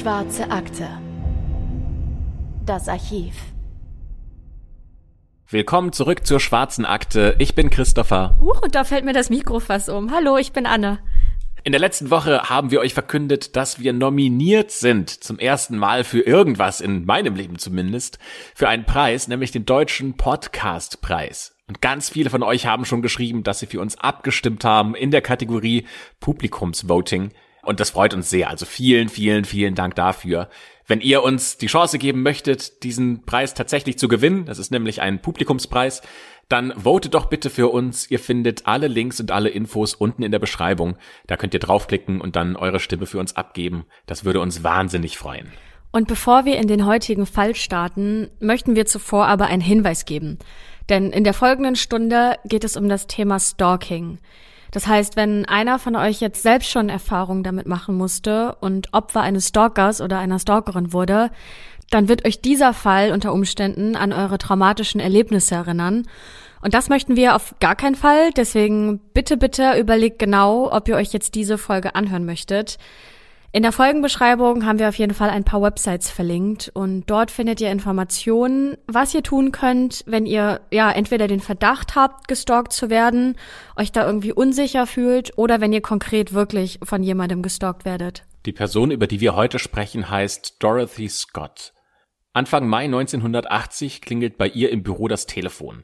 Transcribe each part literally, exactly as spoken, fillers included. Schwarze Akte. Das Archiv. Willkommen zurück zur Schwarzen Akte. Ich bin Christopher. Uh, und da fällt mir das Mikro fast um. Hallo, ich bin Anne. In der letzten Woche haben wir euch verkündet, dass wir nominiert sind, zum ersten Mal für irgendwas, in meinem Leben zumindest, für einen Preis, nämlich den Deutschen Podcast-Preis. Und ganz viele von euch haben schon geschrieben, dass sie für uns abgestimmt haben in der Kategorie Publikumsvoting. Und das freut uns sehr. Also vielen, vielen, vielen Dank dafür. Wenn ihr uns die Chance geben möchtet, diesen Preis tatsächlich zu gewinnen, das ist nämlich ein Publikumspreis, dann votet doch bitte für uns. Ihr findet alle Links und alle Infos unten in der Beschreibung. Da könnt ihr draufklicken und dann eure Stimme für uns abgeben. Das würde uns wahnsinnig freuen. Und bevor wir in den heutigen Fall starten, möchten wir zuvor aber einen Hinweis geben. Denn in der folgenden Stunde geht es um das Thema Stalking. Das heißt, wenn einer von euch jetzt selbst schon Erfahrungen damit machen musste und Opfer eines Stalkers oder einer Stalkerin wurde, dann wird euch dieser Fall unter Umständen an eure traumatischen Erlebnisse erinnern. Und das möchten wir auf gar keinen Fall. Deswegen bitte, bitte überlegt genau, ob ihr euch jetzt diese Folge anhören möchtet. In der Folgenbeschreibung haben wir auf jeden Fall ein paar Websites verlinkt und dort findet ihr Informationen, was ihr tun könnt, wenn ihr ja entweder den Verdacht habt, gestalkt zu werden, euch da irgendwie unsicher fühlt oder wenn ihr konkret wirklich von jemandem gestalkt werdet. Die Person, über die wir heute sprechen, heißt Dorothy Scott. Anfang Mai neunzehnhundertachtzig klingelt bei ihr im Büro das Telefon.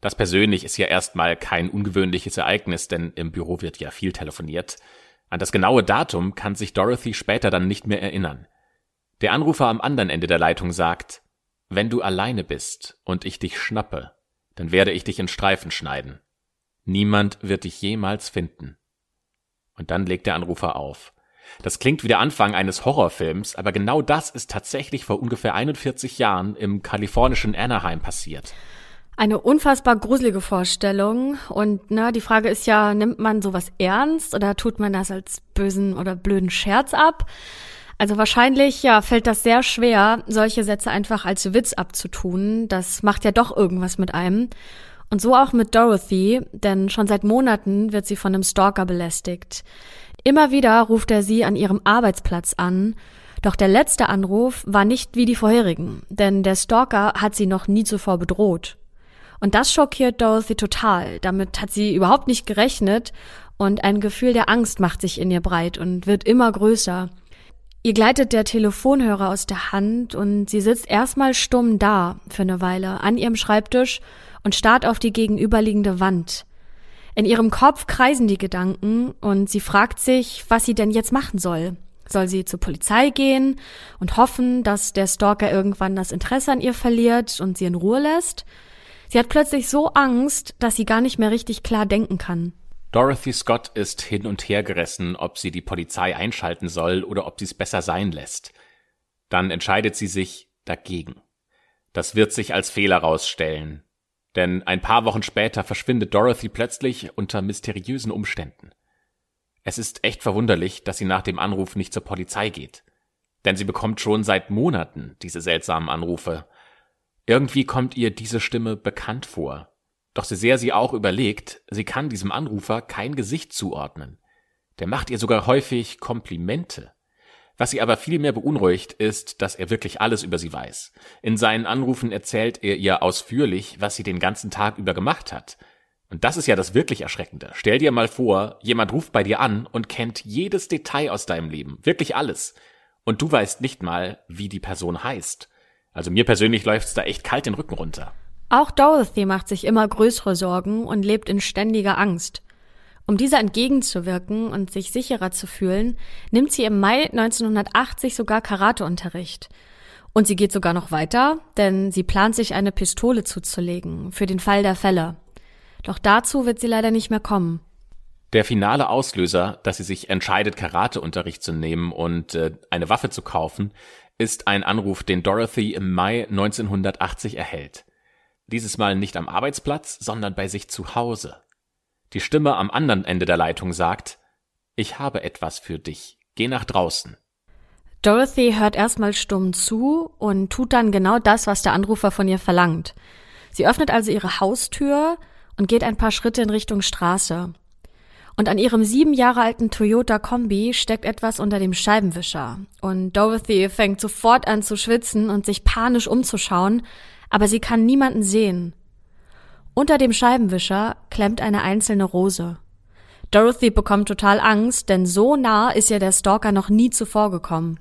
Das persönlich ist ja erstmal kein ungewöhnliches Ereignis, denn im Büro wird ja viel telefoniert. An das genaue Datum kann sich Dorothy später dann nicht mehr erinnern. Der Anrufer am anderen Ende der Leitung sagt, »Wenn du alleine bist und ich dich schnappe, dann werde ich dich in Streifen schneiden. Niemand wird dich jemals finden.« Und dann legt der Anrufer auf. Das klingt wie der Anfang eines Horrorfilms, aber genau das ist tatsächlich vor ungefähr einundvierzig Jahren im kalifornischen Anaheim passiert. Eine unfassbar gruselige Vorstellung und ne, die Frage ist ja, nimmt man sowas ernst oder tut man das als bösen oder blöden Scherz ab? Also wahrscheinlich ja, fällt das sehr schwer, solche Sätze einfach als Witz abzutun. Das macht ja doch irgendwas mit einem. Und so auch mit Dorothy, denn schon seit Monaten wird sie von einem Stalker belästigt. Immer wieder ruft er sie an ihrem Arbeitsplatz an. Doch der letzte Anruf war nicht wie die vorherigen, denn der Stalker hat sie noch nie zuvor bedroht. Und das schockiert Dorothy total. Damit hat sie überhaupt nicht gerechnet und ein Gefühl der Angst macht sich in ihr breit und wird immer größer. Ihr gleitet der Telefonhörer aus der Hand und sie sitzt erstmal stumm da für eine Weile an ihrem Schreibtisch und starrt auf die gegenüberliegende Wand. In ihrem Kopf kreisen die Gedanken und sie fragt sich, was sie denn jetzt machen soll. Soll sie zur Polizei gehen und hoffen, dass der Stalker irgendwann das Interesse an ihr verliert und sie in Ruhe lässt? Sie hat plötzlich so Angst, dass sie gar nicht mehr richtig klar denken kann. Dorothy Scott ist hin und her gerissen, ob sie die Polizei einschalten soll oder ob sie es besser sein lässt. Dann entscheidet sie sich dagegen. Das wird sich als Fehler rausstellen. Denn ein paar Wochen später verschwindet Dorothy plötzlich unter mysteriösen Umständen. Es ist echt verwunderlich, dass sie nach dem Anruf nicht zur Polizei geht. Denn sie bekommt schon seit Monaten diese seltsamen Anrufe. Irgendwie kommt ihr diese Stimme bekannt vor. Doch so sehr sie auch überlegt, sie kann diesem Anrufer kein Gesicht zuordnen. Der macht ihr sogar häufig Komplimente. Was sie aber viel mehr beunruhigt, ist, dass er wirklich alles über sie weiß. In seinen Anrufen erzählt er ihr ausführlich, was sie den ganzen Tag über gemacht hat. Und das ist ja das wirklich Erschreckende. Stell dir mal vor, jemand ruft bei dir an und kennt jedes Detail aus deinem Leben. Wirklich alles. Und du weißt nicht mal, wie die Person heißt. Also mir persönlich läuft's da echt kalt den Rücken runter. Auch Dorothy macht sich immer größere Sorgen und lebt in ständiger Angst. Um dieser entgegenzuwirken und sich sicherer zu fühlen, nimmt sie im Mai neunzehnhundertachtzig sogar Karateunterricht. Und sie geht sogar noch weiter, denn sie plant sich eine Pistole zuzulegen, für den Fall der Fälle. Doch dazu wird sie leider nicht mehr kommen. Der finale Auslöser, dass sie sich entscheidet, Karateunterricht zu nehmen und äh, eine Waffe zu kaufen, ist ein Anruf, den Dorothy im Mai neunzehnhundertachtzig erhält. Dieses Mal nicht am Arbeitsplatz, sondern bei sich zu Hause. Die Stimme am anderen Ende der Leitung sagt, »Ich habe etwas für dich. Geh nach draußen.« Dorothy hört erstmal stumm zu und tut dann genau das, was der Anrufer von ihr verlangt. Sie öffnet also ihre Haustür und geht ein paar Schritte in Richtung Straße. Und an ihrem sieben Jahre alten Toyota-Kombi steckt etwas unter dem Scheibenwischer. Und Dorothy fängt sofort an zu schwitzen und sich panisch umzuschauen, aber sie kann niemanden sehen. Unter dem Scheibenwischer klemmt eine einzelne Rose. Dorothy bekommt total Angst, denn so nah ist ihr der Stalker noch nie zuvor gekommen.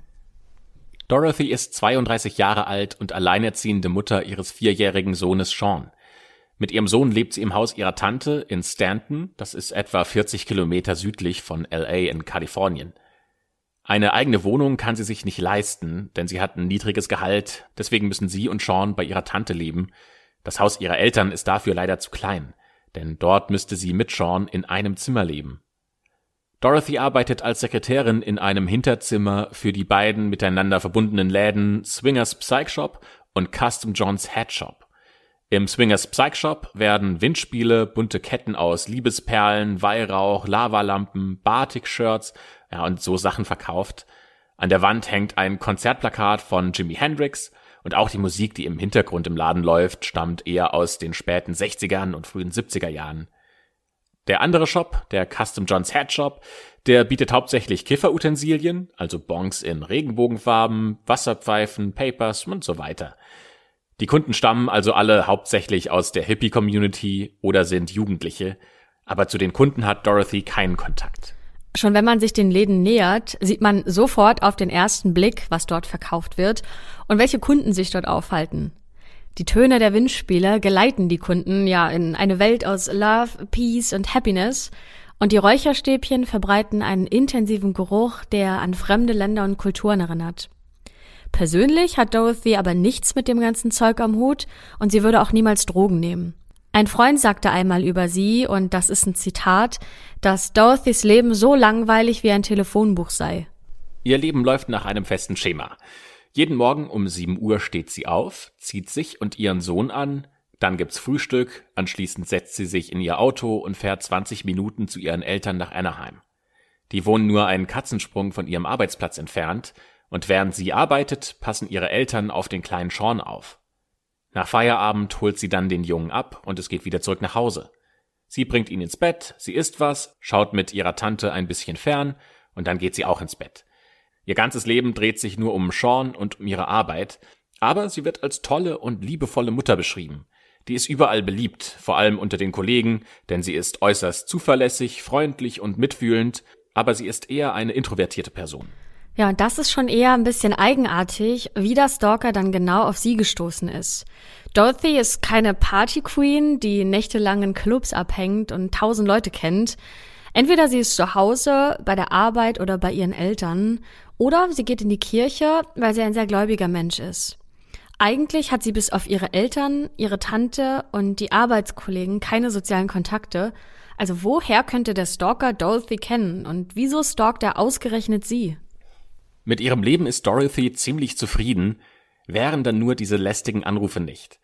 Dorothy ist zweiunddreißig Jahre alt und alleinerziehende Mutter ihres vierjährigen Sohnes Sean. Mit ihrem Sohn lebt sie im Haus ihrer Tante in Stanton, das ist etwa vierzig Kilometer südlich von L A in Kalifornien. Eine eigene Wohnung kann sie sich nicht leisten, denn sie hat ein niedriges Gehalt, deswegen müssen sie und Sean bei ihrer Tante leben. Das Haus ihrer Eltern ist dafür leider zu klein, denn dort müsste sie mit Sean in einem Zimmer leben. Dorothy arbeitet als Sekretärin in einem Hinterzimmer für die beiden miteinander verbundenen Läden Swinger's Psych Shop und Custom John's Head Shop. Im Swinger's Psych Shop werden Windspiele, bunte Ketten aus Liebesperlen, Weihrauch, Lavalampen, Batik-Shirts ja, und so Sachen verkauft. An der Wand hängt ein Konzertplakat von Jimi Hendrix und auch die Musik, die im Hintergrund im Laden läuft, stammt eher aus den späten sechzigern und frühen siebziger Jahren. Der andere Shop, der Custom John's Head Shop, der bietet hauptsächlich Kifferutensilien, also Bongs in Regenbogenfarben, Wasserpfeifen, Papers und so weiter. Die Kunden stammen also alle hauptsächlich aus der Hippie-Community oder sind Jugendliche, aber zu den Kunden hat Dorothy keinen Kontakt. Schon wenn man sich den Läden nähert, sieht man sofort auf den ersten Blick, was dort verkauft wird und welche Kunden sich dort aufhalten. Die Töne der Windspiele geleiten die Kunden ja in eine Welt aus Love, Peace und Happiness und die Räucherstäbchen verbreiten einen intensiven Geruch, der an fremde Länder und Kulturen erinnert. Persönlich hat Dorothy aber nichts mit dem ganzen Zeug am Hut und sie würde auch niemals Drogen nehmen. Ein Freund sagte einmal über sie, und das ist ein Zitat, dass Dorothys Leben so langweilig wie ein Telefonbuch sei. Ihr Leben läuft nach einem festen Schema. Jeden Morgen um sieben Uhr steht sie auf, zieht sich und ihren Sohn an, dann gibt's Frühstück, anschließend setzt sie sich in ihr Auto und fährt zwanzig Minuten zu ihren Eltern nach Anaheim. Die wohnen nur einen Katzensprung von ihrem Arbeitsplatz entfernt und während sie arbeitet, passen ihre Eltern auf den kleinen Sean auf. Nach Feierabend holt sie dann den Jungen ab und es geht wieder zurück nach Hause. Sie bringt ihn ins Bett, sie isst was, schaut mit ihrer Tante ein bisschen fern und dann geht sie auch ins Bett. Ihr ganzes Leben dreht sich nur um Sean und um ihre Arbeit, aber sie wird als tolle und liebevolle Mutter beschrieben. Die ist überall beliebt, vor allem unter den Kollegen, denn sie ist äußerst zuverlässig, freundlich und mitfühlend, aber sie ist eher eine introvertierte Person. Ja, und das ist schon eher ein bisschen eigenartig, wie der Stalker dann genau auf sie gestoßen ist. Dorothy ist keine Party-Queen, die nächtelang in Clubs abhängt und tausend Leute kennt. Entweder sie ist zu Hause, bei der Arbeit oder bei ihren Eltern. Oder sie geht in die Kirche, weil sie ein sehr gläubiger Mensch ist. Eigentlich hat sie bis auf ihre Eltern, ihre Tante und die Arbeitskollegen keine sozialen Kontakte. Also woher könnte der Stalker Dorothy kennen und wieso stalkt er ausgerechnet sie? Mit ihrem Leben ist Dorothy ziemlich zufrieden, wären dann nur diese lästigen Anrufe nicht.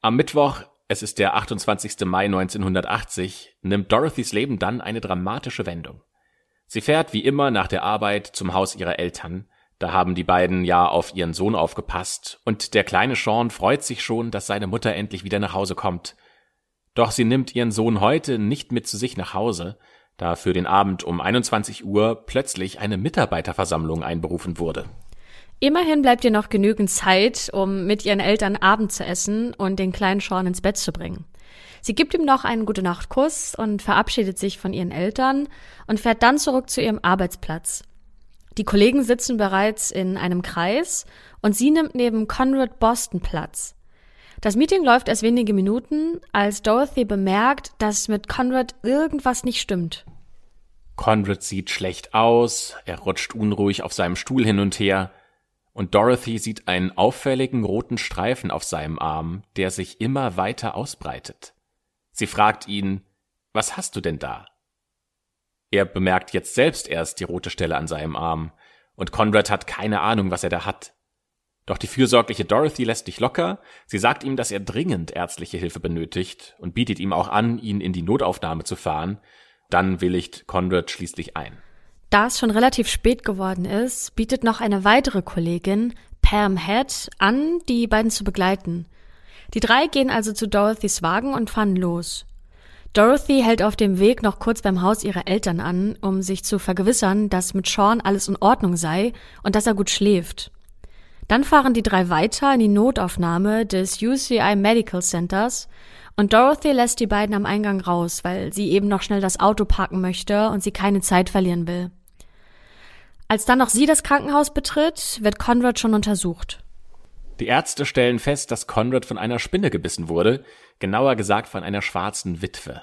Am Mittwoch, es ist der achtundzwanzigster Mai neunzehnhundertachtzig, nimmt Dorothys Leben dann eine dramatische Wendung. Sie fährt wie immer nach der Arbeit zum Haus ihrer Eltern, da haben die beiden ja auf ihren Sohn aufgepasst und der kleine Sean freut sich schon, dass seine Mutter endlich wieder nach Hause kommt. Doch sie nimmt ihren Sohn heute nicht mit zu sich nach Hause, da für den Abend um einundzwanzig Uhr plötzlich eine Mitarbeiterversammlung einberufen wurde. Immerhin bleibt ihr noch genügend Zeit, um mit ihren Eltern Abend zu essen und den kleinen Sean ins Bett zu bringen. Sie gibt ihm noch einen Gute-Nacht-Kuss und verabschiedet sich von ihren Eltern und fährt dann zurück zu ihrem Arbeitsplatz. Die Kollegen sitzen bereits in einem Kreis und sie nimmt neben Conrad Boston Platz. Das Meeting läuft erst wenige Minuten, als Dorothy bemerkt, dass mit Conrad irgendwas nicht stimmt. Conrad sieht schlecht aus, er rutscht unruhig auf seinem Stuhl hin und her. Und Dorothy sieht einen auffälligen roten Streifen auf seinem Arm, der sich immer weiter ausbreitet. Sie fragt ihn, was hast du denn da? Er bemerkt jetzt selbst erst die rote Stelle an seinem Arm und Conrad hat keine Ahnung, was er da hat. Doch die fürsorgliche Dorothy lässt nicht locker, sie sagt ihm, dass er dringend ärztliche Hilfe benötigt und bietet ihm auch an, ihn in die Notaufnahme zu fahren. Dann willigt Conrad schließlich ein. Da es schon relativ spät geworden ist, bietet noch eine weitere Kollegin, Pam Head, an, die beiden zu begleiten. Die drei gehen also zu Dorothys Wagen und fahren los. Dorothy hält auf dem Weg noch kurz beim Haus ihrer Eltern an, um sich zu vergewissern, dass mit Sean alles in Ordnung sei und dass er gut schläft. Dann fahren die drei weiter in die Notaufnahme des U C I Medical Centers und Dorothy lässt die beiden am Eingang raus, weil sie eben noch schnell das Auto parken möchte und sie keine Zeit verlieren will. Als dann noch sie das Krankenhaus betritt, wird Conrad schon untersucht. Die Ärzte stellen fest, dass Conrad von einer Spinne gebissen wurde, genauer gesagt von einer schwarzen Witwe.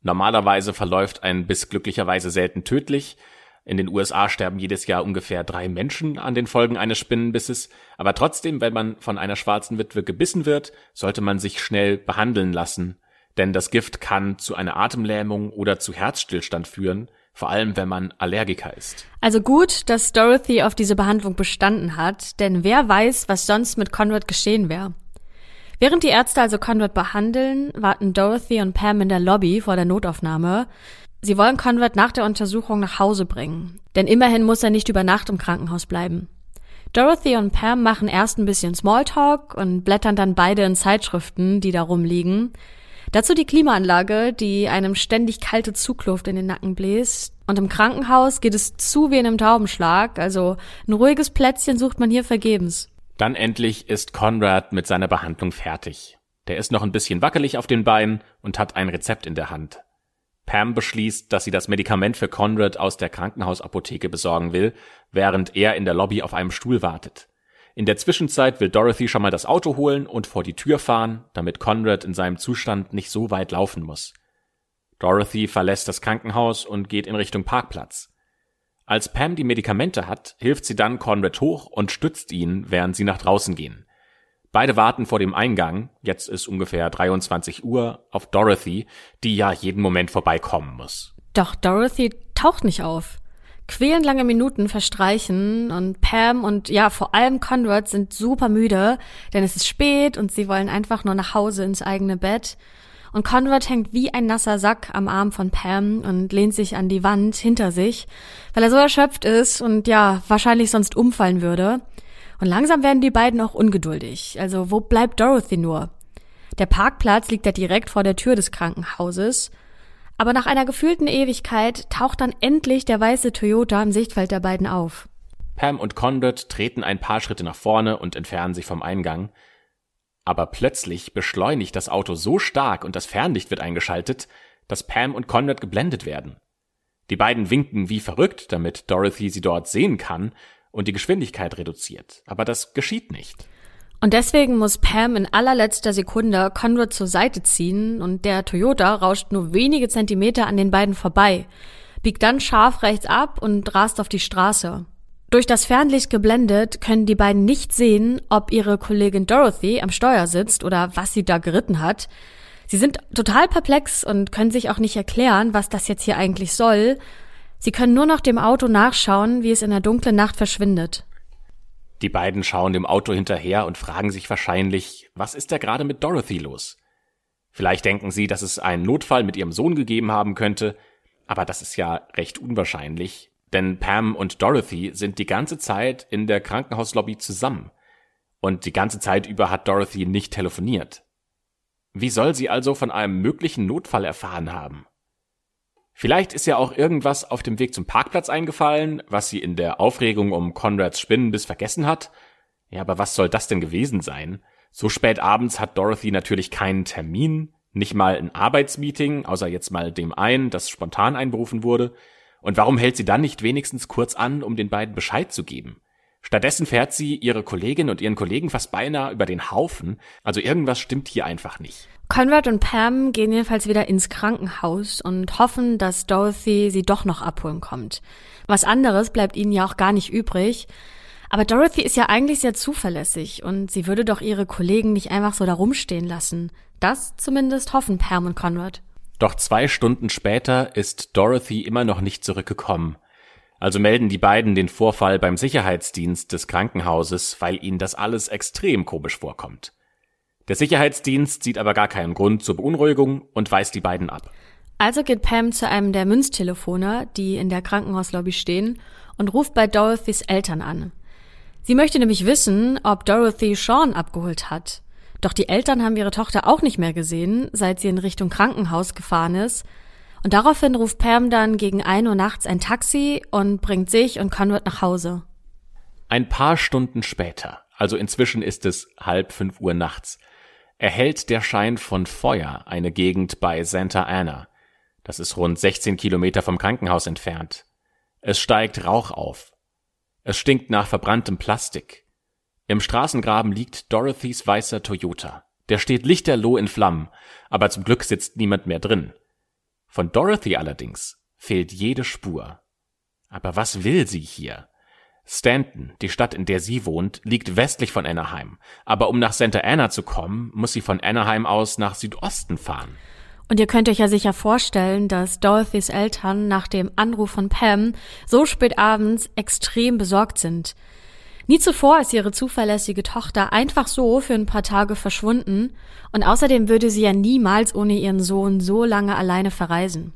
Normalerweise verläuft ein Biss glücklicherweise selten tödlich. In den U S A sterben jedes Jahr ungefähr drei Menschen an den Folgen eines Spinnenbisses, aber trotzdem, wenn man von einer schwarzen Witwe gebissen wird, sollte man sich schnell behandeln lassen, denn das Gift kann zu einer Atemlähmung oder zu Herzstillstand führen, vor allem wenn man Allergiker ist. Also gut, dass Dorothy auf diese Behandlung bestanden hat, denn wer weiß, was sonst mit Conrad geschehen wäre. Während die Ärzte also Conrad behandeln, warten Dorothy und Pam in der Lobby vor der Notaufnahme. Sie wollen Conrad nach der Untersuchung nach Hause bringen, denn immerhin muss er nicht über Nacht im Krankenhaus bleiben. Dorothy und Pam machen erst ein bisschen Smalltalk und blättern dann beide in Zeitschriften, die da rumliegen. Dazu die Klimaanlage, die einem ständig kalte Zugluft in den Nacken bläst. Und im Krankenhaus geht es zu wie in einem Taubenschlag, also ein ruhiges Plätzchen sucht man hier vergebens. Dann endlich ist Conrad mit seiner Behandlung fertig. Der ist noch ein bisschen wackelig auf den Beinen und hat ein Rezept in der Hand. Pam beschließt, dass sie das Medikament für Conrad aus der Krankenhausapotheke besorgen will, während er in der Lobby auf einem Stuhl wartet. In der Zwischenzeit will Dorothy schon mal das Auto holen und vor die Tür fahren, damit Conrad in seinem Zustand nicht so weit laufen muss. Dorothy verlässt das Krankenhaus und geht in Richtung Parkplatz. Als Pam die Medikamente hat, hilft sie dann Conrad hoch und stützt ihn, während sie nach draußen gehen. Beide warten vor dem Eingang, jetzt ist ungefähr dreiundzwanzig Uhr, auf Dorothy, die ja jeden Moment vorbeikommen muss. Doch Dorothy taucht nicht auf. Quälend lange Minuten verstreichen und Pam und ja, vor allem Conrad sind super müde, denn es ist spät und sie wollen einfach nur nach Hause ins eigene Bett. Und Conrad hängt wie ein nasser Sack am Arm von Pam und lehnt sich an die Wand hinter sich, weil er so erschöpft ist und ja, wahrscheinlich sonst umfallen würde. Und langsam werden die beiden auch ungeduldig. Also wo bleibt Dorothy nur? Der Parkplatz liegt ja direkt vor der Tür des Krankenhauses. Aber nach einer gefühlten Ewigkeit taucht dann endlich der weiße Toyota im Sichtfeld der beiden auf. Pam und Conrad treten ein paar Schritte nach vorne und entfernen sich vom Eingang. Aber plötzlich beschleunigt das Auto so stark und das Fernlicht wird eingeschaltet, dass Pam und Conrad geblendet werden. Die beiden winken wie verrückt, damit Dorothy sie dort sehen kann, und die Geschwindigkeit reduziert. Aber das geschieht nicht. Und deswegen muss Pam in allerletzter Sekunde Conrad zur Seite ziehen und der Toyota rauscht nur wenige Zentimeter an den beiden vorbei, biegt dann scharf rechts ab und rast auf die Straße. Durch das Fernlicht geblendet können die beiden nicht sehen, ob ihre Kollegin Dorothy am Steuer sitzt oder was sie da geritten hat. Sie sind total perplex und können sich auch nicht erklären, was das jetzt hier eigentlich soll. Sie können nur noch dem Auto nachschauen, wie es in der dunklen Nacht verschwindet. Die beiden schauen dem Auto hinterher und fragen sich wahrscheinlich, was ist da gerade mit Dorothy los? Vielleicht denken sie, dass es einen Notfall mit ihrem Sohn gegeben haben könnte, aber das ist ja recht unwahrscheinlich, denn Pam und Dorothy sind die ganze Zeit in der Krankenhauslobby zusammen und die ganze Zeit über hat Dorothy nicht telefoniert. Wie soll sie also von einem möglichen Notfall erfahren haben? Vielleicht ist ja auch irgendwas auf dem Weg zum Parkplatz eingefallen, was sie in der Aufregung um Conrads Spinnenbiss vergessen hat. Ja, aber was soll das denn gewesen sein? So spät abends hat Dorothy natürlich keinen Termin, nicht mal ein Arbeitsmeeting, außer jetzt mal dem einen, das spontan einberufen wurde. Und warum hält sie dann nicht wenigstens kurz an, um den beiden Bescheid zu geben? Stattdessen fährt sie ihre Kollegin und ihren Kollegen fast beinahe über den Haufen. Also irgendwas stimmt hier einfach nicht. Conrad und Pam gehen jedenfalls wieder ins Krankenhaus und hoffen, dass Dorothy sie doch noch abholen kommt. Was anderes bleibt ihnen ja auch gar nicht übrig. Aber Dorothy ist ja eigentlich sehr zuverlässig und sie würde doch ihre Kollegen nicht einfach so da rumstehen lassen. Das zumindest hoffen Pam und Conrad. Doch zwei Stunden später ist Dorothy immer noch nicht zurückgekommen. Also melden die beiden den Vorfall beim Sicherheitsdienst des Krankenhauses, weil ihnen das alles extrem komisch vorkommt. Der Sicherheitsdienst sieht aber gar keinen Grund zur Beunruhigung und weist die beiden ab. Also geht Pam zu einem der Münztelefone, die in der Krankenhauslobby stehen, und ruft bei Dorothys Eltern an. Sie möchte nämlich wissen, ob Dorothy Sean abgeholt hat. Doch die Eltern haben ihre Tochter auch nicht mehr gesehen, seit sie in Richtung Krankenhaus gefahren ist. Und daraufhin ruft Pam dann gegen ein Uhr nachts ein Taxi und bringt sich und Conrad nach Hause. Ein paar Stunden später, also inzwischen ist es halb fünf Uhr nachts, erhellt der Schein von Feuer eine Gegend bei Santa Ana. Das ist rund sechzehn Kilometer vom Krankenhaus entfernt. Es steigt Rauch auf. Es stinkt nach verbranntem Plastik. Im Straßengraben liegt Dorothys weißer Toyota. Der steht lichterloh in Flammen, aber zum Glück sitzt niemand mehr drin. Von Dorothy allerdings fehlt jede Spur. Aber was will sie hier? Stanton, die Stadt, in der sie wohnt, liegt westlich von Anaheim. Aber um nach Santa Ana zu kommen, muss sie von Anaheim aus nach Südosten fahren. Und ihr könnt euch ja sicher vorstellen, dass Dorothys Eltern nach dem Anruf von Pam so spät abends extrem besorgt sind. Nie zuvor ist ihre zuverlässige Tochter einfach so für ein paar Tage verschwunden und außerdem würde sie ja niemals ohne ihren Sohn so lange alleine verreisen.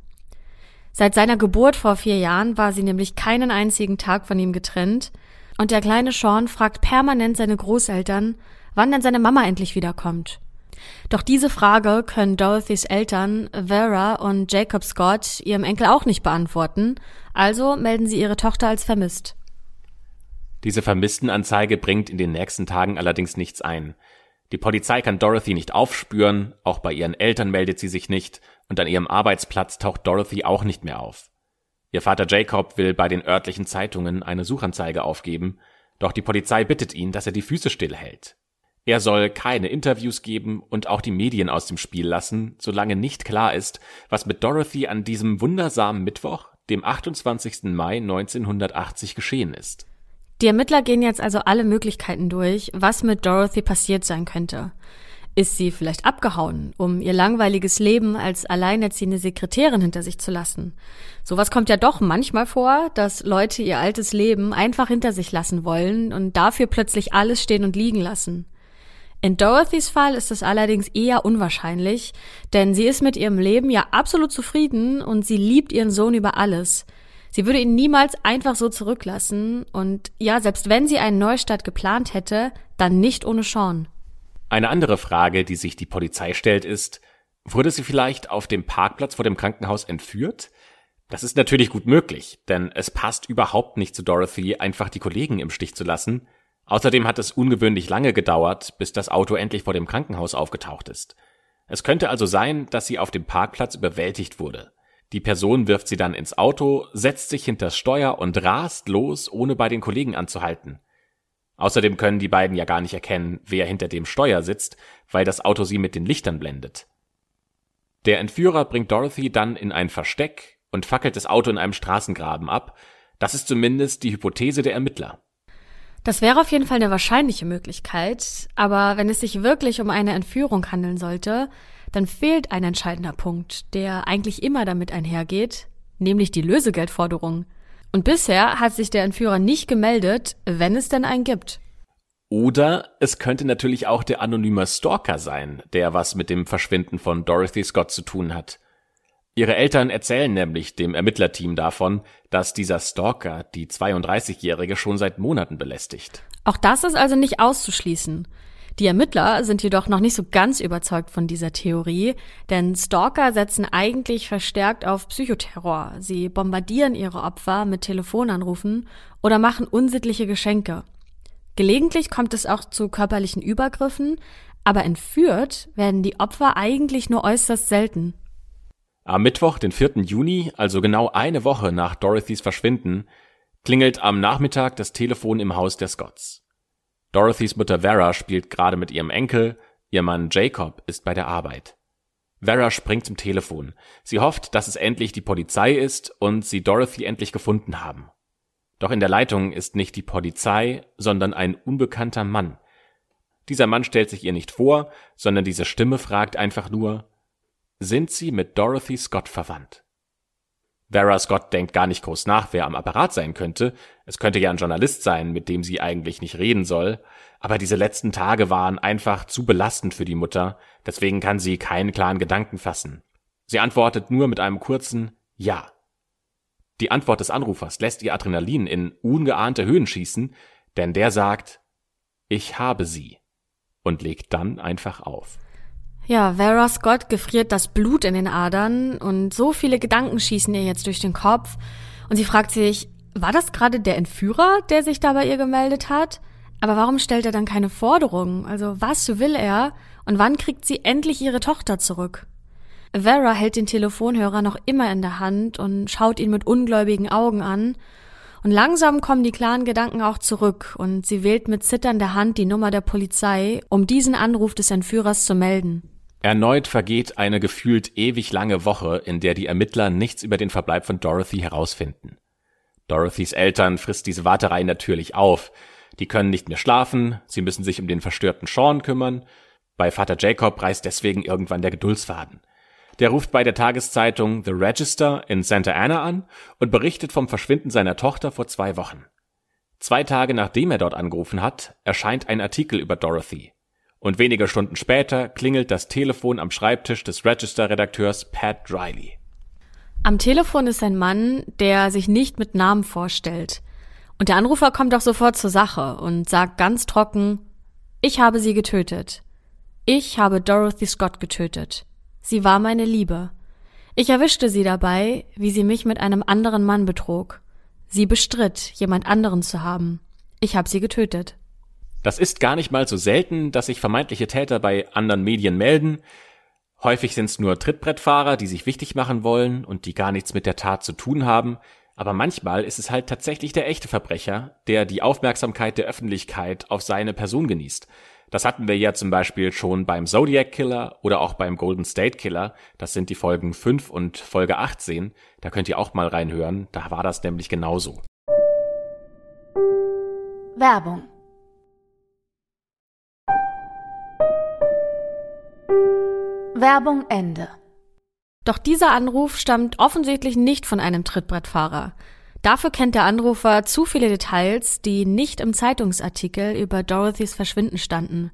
Seit seiner Geburt vor vier Jahren war sie nämlich keinen einzigen Tag von ihm getrennt und der kleine Sean fragt permanent seine Großeltern, wann denn seine Mama endlich wiederkommt. Doch diese Frage können Dorothys Eltern Vera und Jacob Scott ihrem Enkel auch nicht beantworten, also melden sie ihre Tochter als vermisst. Diese Vermisstenanzeige bringt in den nächsten Tagen allerdings nichts ein. Die Polizei kann Dorothy nicht aufspüren, auch bei ihren Eltern meldet sie sich nicht und an ihrem Arbeitsplatz taucht Dorothy auch nicht mehr auf. Ihr Vater Jacob will bei den örtlichen Zeitungen eine Suchanzeige aufgeben, doch die Polizei bittet ihn, dass er die Füße stillhält. Er soll keine Interviews geben und auch die Medien aus dem Spiel lassen, solange nicht klar ist, was mit Dorothy an diesem wundersamen Mittwoch, dem achtundzwanzigsten Mai neunzehnhundertachtzig, geschehen ist. Die Ermittler gehen jetzt also alle Möglichkeiten durch, was mit Dorothy passiert sein könnte. Ist sie vielleicht abgehauen, um ihr langweiliges Leben als alleinerziehende Sekretärin hinter sich zu lassen? Sowas kommt ja doch manchmal vor, dass Leute ihr altes Leben einfach hinter sich lassen wollen und dafür plötzlich alles stehen und liegen lassen. In Dorothys Fall ist es allerdings eher unwahrscheinlich, denn sie ist mit ihrem Leben ja absolut zufrieden und sie liebt ihren Sohn über alles. Sie würde ihn niemals einfach so zurücklassen und ja, selbst wenn sie einen Neustart geplant hätte, dann nicht ohne Sean. Eine andere Frage, die sich die Polizei stellt, ist, wurde sie vielleicht auf dem Parkplatz vor dem Krankenhaus entführt? Das ist natürlich gut möglich, denn es passt überhaupt nicht zu Dorothy, einfach die Kollegen im Stich zu lassen. Außerdem hat es ungewöhnlich lange gedauert, bis das Auto endlich vor dem Krankenhaus aufgetaucht ist. Es könnte also sein, dass sie auf dem Parkplatz überwältigt wurde. Die Person wirft sie dann ins Auto, setzt sich hinters Steuer und rast los, ohne bei den Kollegen anzuhalten. Außerdem können die beiden ja gar nicht erkennen, wer hinter dem Steuer sitzt, weil das Auto sie mit den Lichtern blendet. Der Entführer bringt Dorothy dann in ein Versteck und fackelt das Auto in einem Straßengraben ab. Das ist zumindest die Hypothese der Ermittler. Das wäre auf jeden Fall eine wahrscheinliche Möglichkeit, aber wenn es sich wirklich um eine Entführung handeln sollte, dann fehlt ein entscheidender Punkt, der eigentlich immer damit einhergeht, nämlich die Lösegeldforderung. Und bisher hat sich der Entführer nicht gemeldet, wenn es denn einen gibt. Oder es könnte natürlich auch der anonyme Stalker sein, der was mit dem Verschwinden von Dorothy Scott zu tun hat. Ihre Eltern erzählen nämlich dem Ermittlerteam davon, dass dieser Stalker die zweiunddreißigjährige schon seit Monaten belästigt. Auch das ist also nicht auszuschließen. Die Ermittler sind jedoch noch nicht so ganz überzeugt von dieser Theorie, denn Stalker setzen eigentlich verstärkt auf Psychoterror. Sie bombardieren ihre Opfer mit Telefonanrufen oder machen unsittliche Geschenke. Gelegentlich kommt es auch zu körperlichen Übergriffen, aber entführt werden die Opfer eigentlich nur äußerst selten. Am Mittwoch, den vierten Juni, also genau eine Woche nach Dorothys Verschwinden, klingelt am Nachmittag das Telefon im Haus der Scotts. Dorothys Mutter Vera spielt gerade mit ihrem Enkel, ihr Mann Jacob ist bei der Arbeit. Vera springt zum Telefon. Sie hofft, dass es endlich die Polizei ist und sie Dorothy endlich gefunden haben. Doch in der Leitung ist nicht die Polizei, sondern ein unbekannter Mann. Dieser Mann stellt sich ihr nicht vor, sondern diese Stimme fragt einfach nur, sind Sie mit Dorothy Scott verwandt? Vera Scott denkt gar nicht groß nach, wer am Apparat sein könnte. Es könnte ja ein Journalist sein, mit dem sie eigentlich nicht reden soll. Aber diese letzten Tage waren einfach zu belastend für die Mutter. Deswegen kann sie keinen klaren Gedanken fassen. Sie antwortet nur mit einem kurzen Ja. Die Antwort des Anrufers lässt ihr Adrenalin in ungeahnte Höhen schießen, denn der sagt, ich habe sie. und legt dann einfach auf. Ja, Vera Scott gefriert das Blut in den Adern und so viele Gedanken schießen ihr jetzt durch den Kopf. Und sie fragt sich, war das gerade der Entführer, der sich da bei ihr gemeldet hat? Aber warum stellt er dann keine Forderungen? Also was will er? Und wann kriegt sie endlich ihre Tochter zurück? Vera hält den Telefonhörer noch immer in der Hand und schaut ihn mit ungläubigen Augen an. Und langsam kommen die klaren Gedanken auch zurück und sie wählt mit zitternder Hand die Nummer der Polizei, um diesen Anruf des Entführers zu melden. Erneut vergeht eine gefühlt ewig lange Woche, in der die Ermittler nichts über den Verbleib von Dorothy herausfinden. Dorothys Eltern frisst diese Warterei natürlich auf. Die können nicht mehr schlafen, sie müssen sich um den verstörten Sean kümmern. Bei Vater Jacob reißt deswegen irgendwann der Geduldsfaden. Der ruft bei der Tageszeitung The Register in Santa Ana an und berichtet vom Verschwinden seiner Tochter vor zwei Wochen. Zwei Tage nachdem er dort angerufen hat, erscheint ein Artikel über Dorothy. Und wenige Stunden später klingelt das Telefon am Schreibtisch des Register-Redakteurs Pat Riley. Am Telefon ist ein Mann, der sich nicht mit Namen vorstellt. Und der Anrufer kommt auch sofort zur Sache und sagt ganz trocken, ich habe sie getötet. Ich habe Dorothy Scott getötet. Sie war meine Liebe. Ich erwischte sie dabei, wie sie mich mit einem anderen Mann betrog. Sie bestritt, jemand anderen zu haben. Ich habe sie getötet. Das ist gar nicht mal so selten, dass sich vermeintliche Täter bei anderen Medien melden. Häufig sind es nur Trittbrettfahrer, die sich wichtig machen wollen und die gar nichts mit der Tat zu tun haben. Aber manchmal ist es halt tatsächlich der echte Verbrecher, der die Aufmerksamkeit der Öffentlichkeit auf seine Person genießt. Das hatten wir ja zum Beispiel schon beim Zodiac Killer oder auch beim Golden State Killer. Das sind die Folgen fünf und Folge achtzehn. Da könnt ihr auch mal reinhören. Da war das nämlich genauso. Werbung. Werbung Ende. Doch dieser Anruf stammt offensichtlich nicht von einem Trittbrettfahrer. Dafür kennt der Anrufer zu viele Details, die nicht im Zeitungsartikel über Dorothys Verschwinden standen.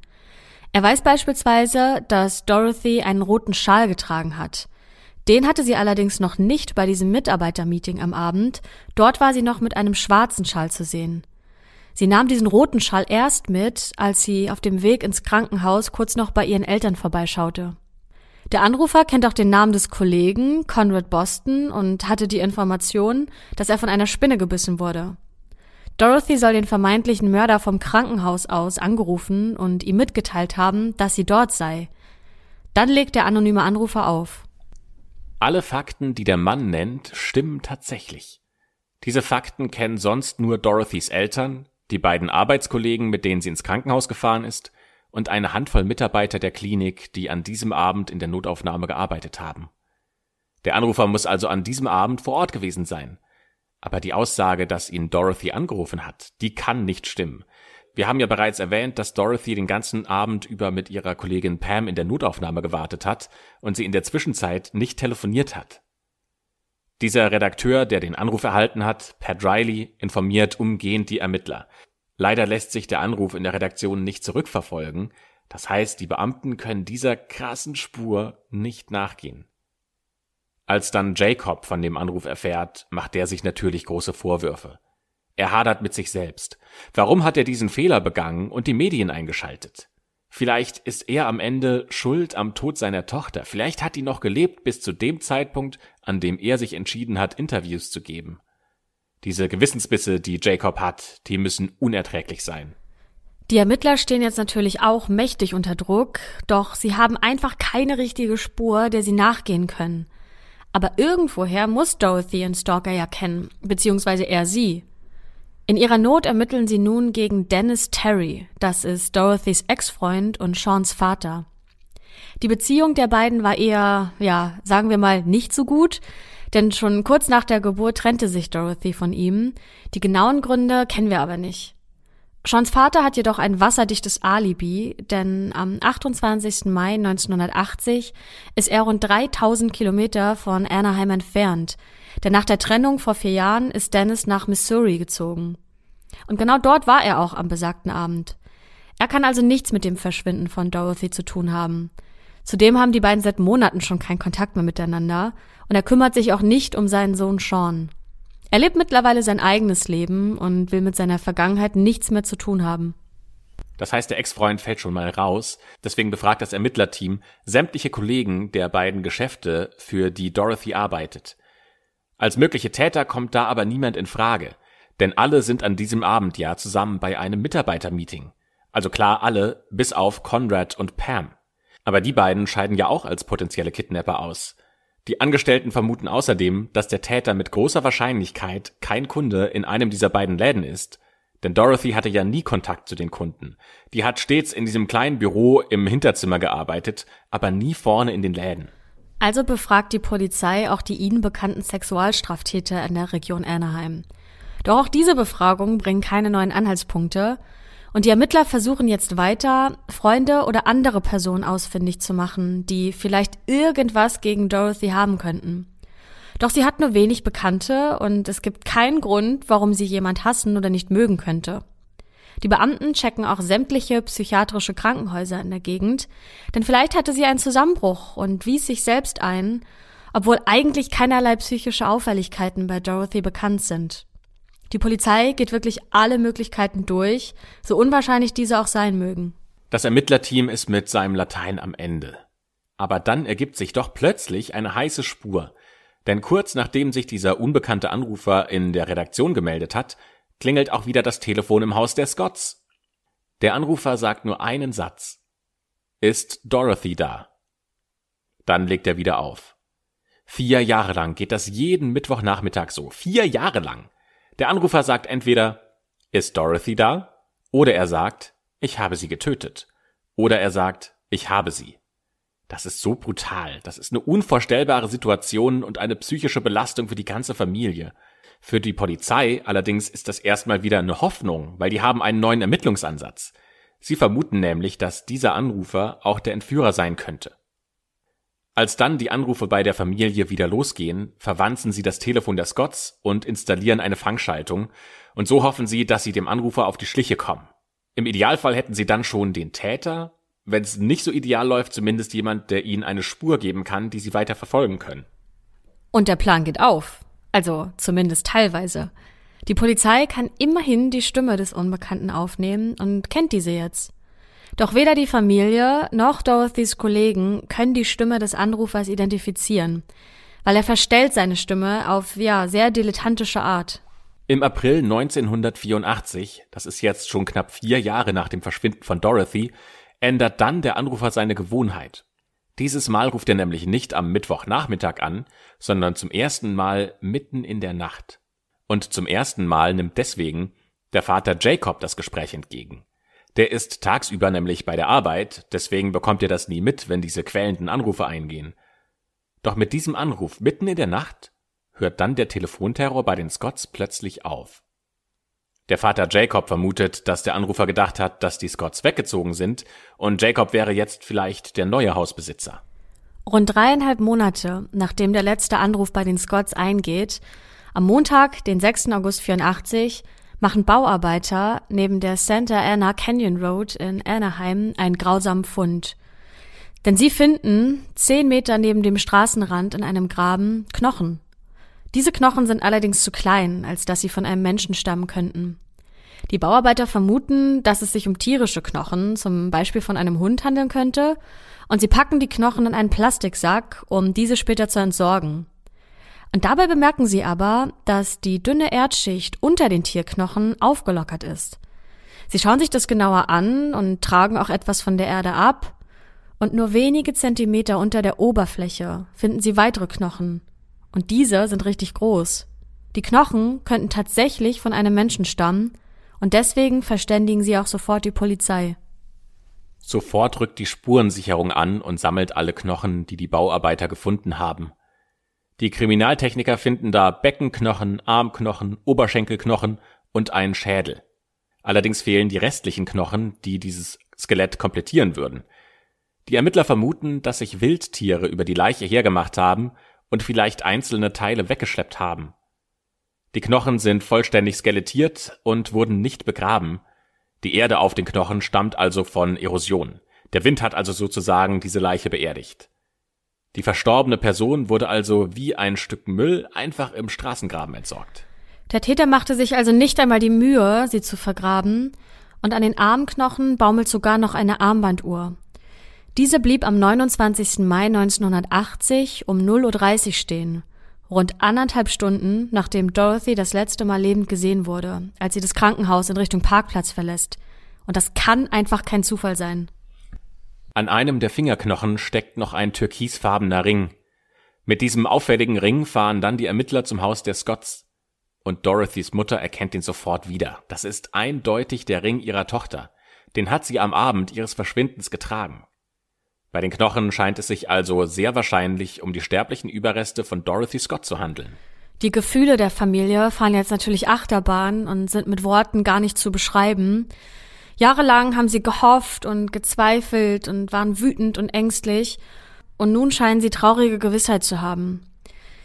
Er weiß beispielsweise, dass Dorothy einen roten Schal getragen hat. Den hatte sie allerdings noch nicht bei diesem Mitarbeitermeeting am Abend. Dort war sie noch mit einem schwarzen Schal zu sehen. Sie nahm diesen roten Schal erst mit, als sie auf dem Weg ins Krankenhaus kurz noch bei ihren Eltern vorbeischaute. Der Anrufer kennt auch den Namen des Kollegen, Conrad Boston, und hatte die Information, dass er von einer Spinne gebissen wurde. Dorothy soll den vermeintlichen Mörder vom Krankenhaus aus angerufen und ihm mitgeteilt haben, dass sie dort sei. Dann legt der anonyme Anrufer auf. Alle Fakten, die der Mann nennt, stimmen tatsächlich. Diese Fakten kennen sonst nur Dorothys Eltern, die beiden Arbeitskollegen, mit denen sie ins Krankenhaus gefahren ist, und eine Handvoll Mitarbeiter der Klinik, die an diesem Abend in der Notaufnahme gearbeitet haben. Der Anrufer muss also an diesem Abend vor Ort gewesen sein. Aber die Aussage, dass ihn Dorothy angerufen hat, die kann nicht stimmen. Wir haben ja bereits erwähnt, dass Dorothy den ganzen Abend über mit ihrer Kollegin Pam in der Notaufnahme gewartet hat und sie in der Zwischenzeit nicht telefoniert hat. Dieser Redakteur, der den Anruf erhalten hat, Pat Riley, informiert umgehend die Ermittler. Leider lässt sich der Anruf in der Redaktion nicht zurückverfolgen. Das heißt, die Beamten können dieser krassen Spur nicht nachgehen. Als dann Jacob von dem Anruf erfährt, macht er sich natürlich große Vorwürfe. Er hadert mit sich selbst. Warum hat er diesen Fehler begangen und die Medien eingeschaltet? Vielleicht ist er am Ende schuld am Tod seiner Tochter. Vielleicht hat die noch gelebt bis zu dem Zeitpunkt, an dem er sich entschieden hat, Interviews zu geben. Diese Gewissensbisse, die Jacob hat, die müssen unerträglich sein. Die Ermittler stehen jetzt natürlich auch mächtig unter Druck, doch sie haben einfach keine richtige Spur, der sie nachgehen können. Aber irgendwoher muss Dorothy ihren Stalker ja kennen, beziehungsweise er sie. In ihrer Not ermitteln sie nun gegen Dennis Terry, das ist Dorothys Ex-Freund und Seans Vater. Die Beziehung der beiden war eher, ja, sagen wir mal, nicht so gut, denn schon kurz nach der Geburt trennte sich Dorothy von ihm. Die genauen Gründe kennen wir aber nicht. Seans Vater hat jedoch ein wasserdichtes Alibi, denn am achtundzwanzigsten Mai neunzehnhundertachtzig ist er rund dreitausend Kilometer von Anaheim entfernt, denn nach der Trennung vor vier Jahren ist Dennis nach Missouri gezogen. Und genau dort war er auch am besagten Abend. Er kann also nichts mit dem Verschwinden von Dorothy zu tun haben. Zudem haben die beiden seit Monaten schon keinen Kontakt mehr miteinander und er kümmert sich auch nicht um seinen Sohn Sean. Er lebt mittlerweile sein eigenes Leben und will mit seiner Vergangenheit nichts mehr zu tun haben. Das heißt, der Ex-Freund fällt schon mal raus. Deswegen befragt das Ermittlerteam sämtliche Kollegen der beiden Geschäfte, für die Dorothy arbeitet. Als mögliche Täter kommt da aber niemand in Frage, denn alle sind an diesem Abend ja zusammen bei einem Mitarbeitermeeting. Also klar alle, bis auf Conrad und Pam. Aber die beiden scheiden ja auch als potenzielle Kidnapper aus. Die Angestellten vermuten außerdem, dass der Täter mit großer Wahrscheinlichkeit kein Kunde in einem dieser beiden Läden ist, denn Dorothy hatte ja nie Kontakt zu den Kunden. Die hat stets in diesem kleinen Büro im Hinterzimmer gearbeitet, aber nie vorne in den Läden. Also befragt die Polizei auch die ihnen bekannten Sexualstraftäter in der Region Anaheim. Doch auch diese Befragungen bringen keine neuen Anhaltspunkte. Und die Ermittler versuchen jetzt weiter, Freunde oder andere Personen ausfindig zu machen, die vielleicht irgendwas gegen Dorothy haben könnten. Doch sie hat nur wenig Bekannte und es gibt keinen Grund, warum sie jemand hassen oder nicht mögen könnte. Die Beamten checken auch sämtliche psychiatrische Krankenhäuser in der Gegend, denn vielleicht hatte sie einen Zusammenbruch und wies sich selbst ein, obwohl eigentlich keinerlei psychische Auffälligkeiten bei Dorothy bekannt sind. Die Polizei geht wirklich alle Möglichkeiten durch, so unwahrscheinlich diese auch sein mögen. Das Ermittlerteam ist mit seinem Latein am Ende. Aber dann ergibt sich doch plötzlich eine heiße Spur. Denn kurz nachdem sich dieser unbekannte Anrufer in der Redaktion gemeldet hat, klingelt auch wieder das Telefon im Haus der Scotts. Der Anrufer sagt nur einen Satz: Ist Dorothy da? Dann legt er wieder auf. Vier Jahre lang geht das jeden Mittwochnachmittag so. Vier Jahre lang. Der Anrufer sagt entweder, ist Dorothy da? Oder er sagt, ich habe sie getötet. Oder er sagt, ich habe sie. Das ist so brutal. Das ist eine unvorstellbare Situation und eine psychische Belastung für die ganze Familie. Für die Polizei allerdings ist das erstmal wieder eine Hoffnung, weil die haben einen neuen Ermittlungsansatz. Sie vermuten nämlich, dass dieser Anrufer auch der Entführer sein könnte. Als dann die Anrufe bei der Familie wieder losgehen, verwanzen sie das Telefon der Scotts und installieren eine Fangschaltung, und so hoffen sie, dass sie dem Anrufer auf die Schliche kommen. Im Idealfall hätten sie dann schon den Täter, wenn es nicht so ideal läuft, zumindest jemand, der ihnen eine Spur geben kann, die sie weiter verfolgen können. Und der Plan geht auf, also zumindest teilweise. Die Polizei kann immerhin die Stimme des Unbekannten aufnehmen und kennt diese jetzt. Doch weder die Familie noch Dorothys Kollegen können die Stimme des Anrufers identifizieren, weil er verstellt seine Stimme auf, ja, sehr dilettantische Art. Im April neunzehnhundertvierundachtzig, das ist jetzt schon knapp vier Jahre nach dem Verschwinden von Dorothy, ändert dann der Anrufer seine Gewohnheit. Dieses Mal ruft er nämlich nicht am Mittwochnachmittag an, sondern zum ersten Mal mitten in der Nacht. Und zum ersten Mal nimmt deswegen der Vater Jacob das Gespräch entgegen. Der ist tagsüber nämlich bei der Arbeit, deswegen bekommt ihr das nie mit, wenn diese quälenden Anrufe eingehen. Doch mit diesem Anruf mitten in der Nacht hört dann der Telefonterror bei den Scotts plötzlich auf. Der Vater Jacob vermutet, dass der Anrufer gedacht hat, dass die Scotts weggezogen sind und Jacob wäre jetzt vielleicht der neue Hausbesitzer. Rund dreieinhalb Monate, nachdem der letzte Anruf bei den Scotts eingeht, am Montag, den sechsten August vierundachtzig, machen Bauarbeiter neben der Santa Ana Canyon Road in Anaheim einen grausamen Fund. Denn sie finden, zehn Meter neben dem Straßenrand in einem Graben, Knochen. Diese Knochen sind allerdings zu klein, als dass sie von einem Menschen stammen könnten. Die Bauarbeiter vermuten, dass es sich um tierische Knochen, zum Beispiel von einem Hund, handeln könnte, und sie packen die Knochen in einen Plastiksack, um diese später zu entsorgen. Und dabei bemerken sie aber, dass die dünne Erdschicht unter den Tierknochen aufgelockert ist. Sie schauen sich das genauer an und tragen auch etwas von der Erde ab. Und nur wenige Zentimeter unter der Oberfläche finden sie weitere Knochen. Und diese sind richtig groß. Die Knochen könnten tatsächlich von einem Menschen stammen und deswegen verständigen sie auch sofort die Polizei. Sofort rückt die Spurensicherung an und sammelt alle Knochen, die die Bauarbeiter gefunden haben. Die Kriminaltechniker finden da Beckenknochen, Armknochen, Oberschenkelknochen und einen Schädel. Allerdings fehlen die restlichen Knochen, die dieses Skelett komplettieren würden. Die Ermittler vermuten, dass sich Wildtiere über die Leiche hergemacht haben und vielleicht einzelne Teile weggeschleppt haben. Die Knochen sind vollständig skelettiert und wurden nicht begraben. Die Erde auf den Knochen stammt also von Erosion. Der Wind hat also sozusagen diese Leiche beerdigt. Die verstorbene Person wurde also wie ein Stück Müll einfach im Straßengraben entsorgt. Der Täter machte sich also nicht einmal die Mühe, sie zu vergraben und an den Armknochen baumelt sogar noch eine Armbanduhr. Diese blieb am neunundzwanzigsten Mai neunzehnhundertachtzig um null Uhr dreißig stehen, rund anderthalb Stunden, nachdem Dorothy das letzte Mal lebend gesehen wurde, als sie das Krankenhaus in Richtung Parkplatz verlässt. Und das kann einfach kein Zufall sein. An einem der Fingerknochen steckt noch ein türkisfarbener Ring. Mit diesem auffälligen Ring fahren dann die Ermittler zum Haus der Scotts. Und Dorothys Mutter erkennt ihn sofort wieder. Das ist eindeutig der Ring ihrer Tochter. Den hat sie am Abend ihres Verschwindens getragen. Bei den Knochen scheint es sich also sehr wahrscheinlich um die sterblichen Überreste von Dorothy Scott zu handeln. Die Gefühle der Familie fahren jetzt natürlich Achterbahn und sind mit Worten gar nicht zu beschreiben. Jahrelang haben sie gehofft und gezweifelt und waren wütend und ängstlich. Und nun scheinen sie traurige Gewissheit zu haben.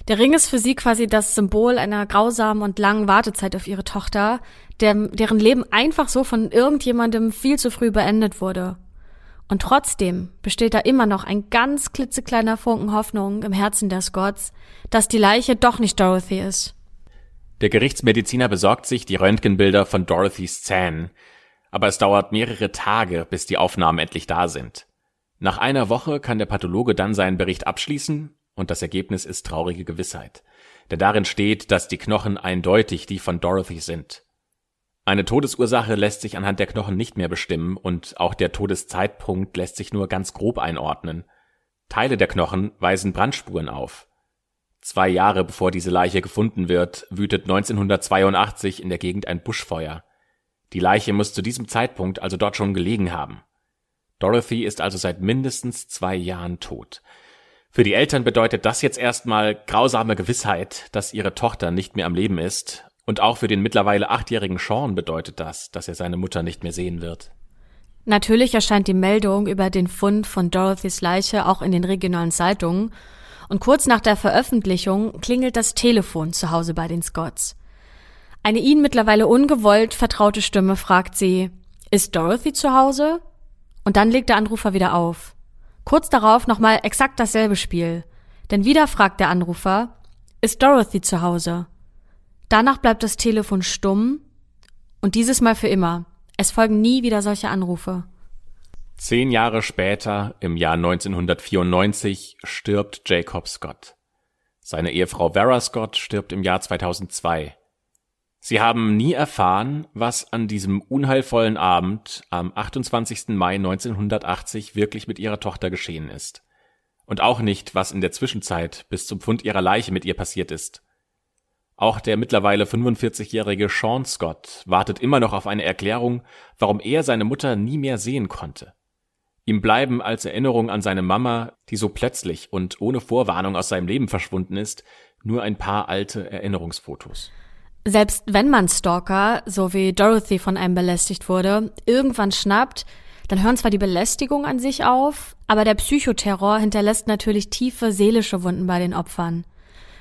Der Ring ist für sie quasi das Symbol einer grausamen und langen Wartezeit auf ihre Tochter, der, deren Leben einfach so von irgendjemandem viel zu früh beendet wurde. Und trotzdem besteht da immer noch ein ganz klitzekleiner Funken Hoffnung im Herzen der Scotts, dass die Leiche doch nicht Dorothy ist. Der Gerichtsmediziner besorgt sich die Röntgenbilder von Dorothys Zähnen, aber es dauert mehrere Tage, bis die Aufnahmen endlich da sind. Nach einer Woche kann der Pathologe dann seinen Bericht abschließen und das Ergebnis ist traurige Gewissheit, denn darin steht, dass die Knochen eindeutig die von Dorothy sind. Eine Todesursache lässt sich anhand der Knochen nicht mehr bestimmen und auch der Todeszeitpunkt lässt sich nur ganz grob einordnen. Teile der Knochen weisen Brandspuren auf. Zwei Jahre bevor diese Leiche gefunden wird, wütet neunzehnhundertzweiundachtzig in der Gegend ein Buschfeuer. Die Leiche muss zu diesem Zeitpunkt also dort schon gelegen haben. Dorothy ist also seit mindestens zwei Jahren tot. Für die Eltern bedeutet das jetzt erstmal grausame Gewissheit, dass ihre Tochter nicht mehr am Leben ist. Und auch für den mittlerweile achtjährigen Sean bedeutet das, dass er seine Mutter nicht mehr sehen wird. Natürlich erscheint die Meldung über den Fund von Dorothys Leiche auch in den regionalen Zeitungen. Und kurz nach der Veröffentlichung klingelt das Telefon zu Hause bei den Scotts. Eine ihnen mittlerweile ungewollt vertraute Stimme fragt sie, ist Dorothy zu Hause? Und dann legt der Anrufer wieder auf. Kurz darauf nochmal exakt dasselbe Spiel. Denn wieder fragt der Anrufer, ist Dorothy zu Hause? Danach bleibt das Telefon stumm und dieses Mal für immer. Es folgen nie wieder solche Anrufe. Zehn Jahre später, im Jahr neunzehnhundertvierundneunzig, stirbt Jacob Scott. Seine Ehefrau Vera Scott stirbt im Jahr zweitausendzwei. Sie haben nie erfahren, was an diesem unheilvollen Abend am achtundzwanzigsten Mai neunzehnhundertachtzig wirklich mit ihrer Tochter geschehen ist. Und auch nicht, was in der Zwischenzeit bis zum Fund ihrer Leiche mit ihr passiert ist. Auch der mittlerweile fünfundvierzigjährige Sean Scott wartet immer noch auf eine Erklärung, warum er seine Mutter nie mehr sehen konnte. Ihm bleiben als Erinnerung an seine Mama, die so plötzlich und ohne Vorwarnung aus seinem Leben verschwunden ist, nur ein paar alte Erinnerungsfotos. Selbst wenn man Stalker, so wie Dorothy von einem belästigt wurde, irgendwann schnappt, dann hören zwar die Belästigung an sich auf, aber der Psychoterror hinterlässt natürlich tiefe seelische Wunden bei den Opfern.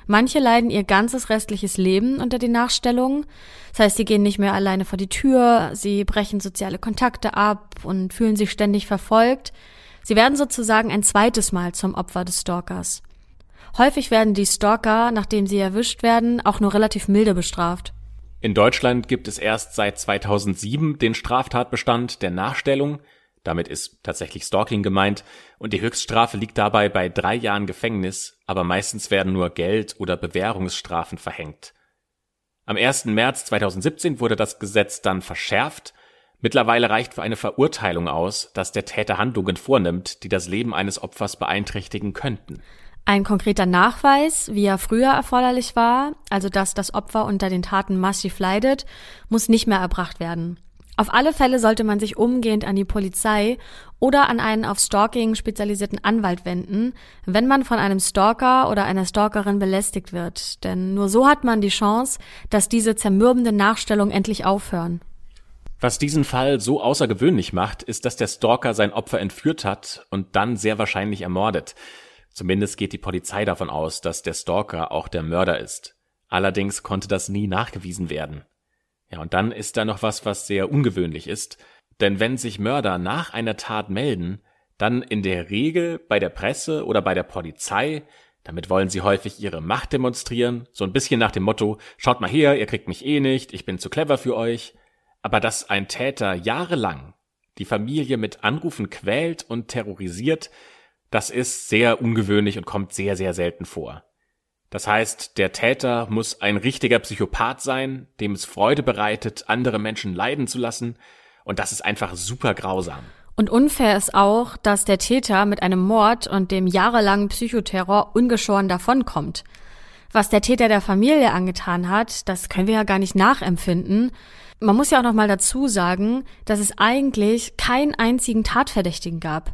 Manche leiden ihr ganzes restliches Leben unter den Nachstellungen. Das heißt, sie gehen nicht mehr alleine vor die Tür, sie brechen soziale Kontakte ab und fühlen sich ständig verfolgt. Sie werden sozusagen ein zweites Mal zum Opfer des Stalkers. Häufig werden die Stalker, nachdem sie erwischt werden, auch nur relativ milde bestraft. In Deutschland gibt es erst seit zweitausendsieben den Straftatbestand der Nachstellung. Damit ist tatsächlich Stalking gemeint und die Höchststrafe liegt dabei bei drei Jahren Gefängnis, aber meistens werden nur Geld- oder Bewährungsstrafen verhängt. Am ersten März zweitausendsiebzehn wurde das Gesetz dann verschärft. Mittlerweile reicht für eine Verurteilung aus, dass der Täter Handlungen vornimmt, die das Leben eines Opfers beeinträchtigen könnten. Ein konkreter Nachweis, wie er früher erforderlich war, also dass das Opfer unter den Taten massiv leidet, muss nicht mehr erbracht werden. Auf alle Fälle sollte man sich umgehend an die Polizei oder an einen auf Stalking spezialisierten Anwalt wenden, wenn man von einem Stalker oder einer Stalkerin belästigt wird. Denn nur so hat man die Chance, dass diese zermürbenden Nachstellungen endlich aufhören. Was diesen Fall so außergewöhnlich macht, ist, dass der Stalker sein Opfer entführt hat und dann sehr wahrscheinlich ermordet. Zumindest geht die Polizei davon aus, dass der Stalker auch der Mörder ist. Allerdings konnte das nie nachgewiesen werden. Ja, und dann ist da noch was, was sehr ungewöhnlich ist. Denn wenn sich Mörder nach einer Tat melden, dann in der Regel bei der Presse oder bei der Polizei. Damit wollen sie häufig ihre Macht demonstrieren. So ein bisschen nach dem Motto, schaut mal her, ihr kriegt mich eh nicht, ich bin zu clever für euch. Aber dass ein Täter jahrelang die Familie mit Anrufen quält und terrorisiert, das ist sehr ungewöhnlich und kommt sehr, sehr selten vor. Das heißt, der Täter muss ein richtiger Psychopath sein, dem es Freude bereitet, andere Menschen leiden zu lassen. Und das ist einfach super grausam. Und unfair ist auch, dass der Täter mit einem Mord und dem jahrelangen Psychoterror ungeschoren davonkommt. Was der Täter der Familie angetan hat, das können wir ja gar nicht nachempfinden. Man muss ja auch noch mal dazu sagen, dass es eigentlich keinen einzigen Tatverdächtigen gab.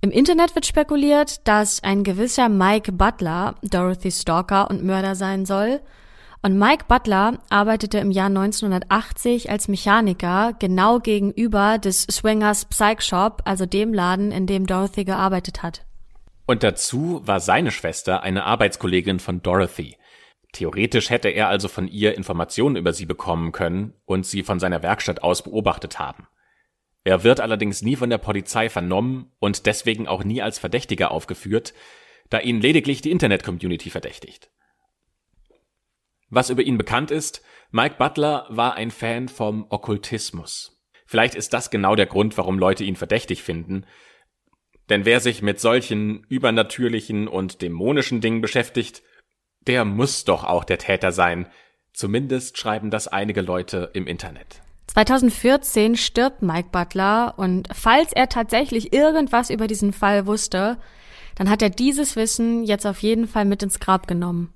Im Internet wird spekuliert, dass ein gewisser Mike Butler Dorothys Stalker und Mörder sein soll. Und Mike Butler arbeitete im Jahr neunzehnhundertachtzig als Mechaniker genau gegenüber des Swinger's Psych Shop, also dem Laden, in dem Dorothy gearbeitet hat. Und dazu war seine Schwester eine Arbeitskollegin von Dorothy. Theoretisch hätte er also von ihr Informationen über sie bekommen können und sie von seiner Werkstatt aus beobachtet haben. Er wird allerdings nie von der Polizei vernommen und deswegen auch nie als Verdächtiger aufgeführt, da ihn lediglich die Internet-Community verdächtigt. Was über ihn bekannt ist, Mike Butler war ein Fan vom Okkultismus. Vielleicht ist das genau der Grund, warum Leute ihn verdächtig finden. Denn wer sich mit solchen übernatürlichen und dämonischen Dingen beschäftigt, der muss doch auch der Täter sein. Zumindest schreiben das einige Leute im Internet. zweitausendvierzehn stirbt Mike Butler und falls er tatsächlich irgendwas über diesen Fall wusste, dann hat er dieses Wissen jetzt auf jeden Fall mit ins Grab genommen.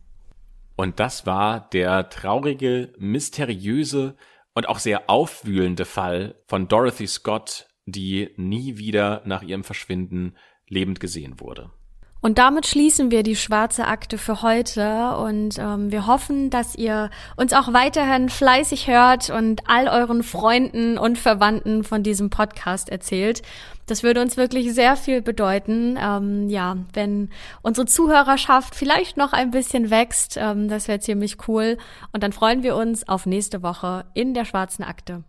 Und das war der traurige, mysteriöse und auch sehr aufwühlende Fall von Dorothy Scott, die nie wieder nach ihrem Verschwinden lebend gesehen wurde. Und damit schließen wir die Schwarze Akte für heute und ähm, wir hoffen, dass ihr uns auch weiterhin fleißig hört und all euren Freunden und Verwandten von diesem Podcast erzählt. Das würde uns wirklich sehr viel bedeuten, ähm, ja, wenn unsere Zuhörerschaft vielleicht noch ein bisschen wächst. Ähm, das wäre ziemlich cool und dann freuen wir uns auf nächste Woche in der Schwarzen Akte.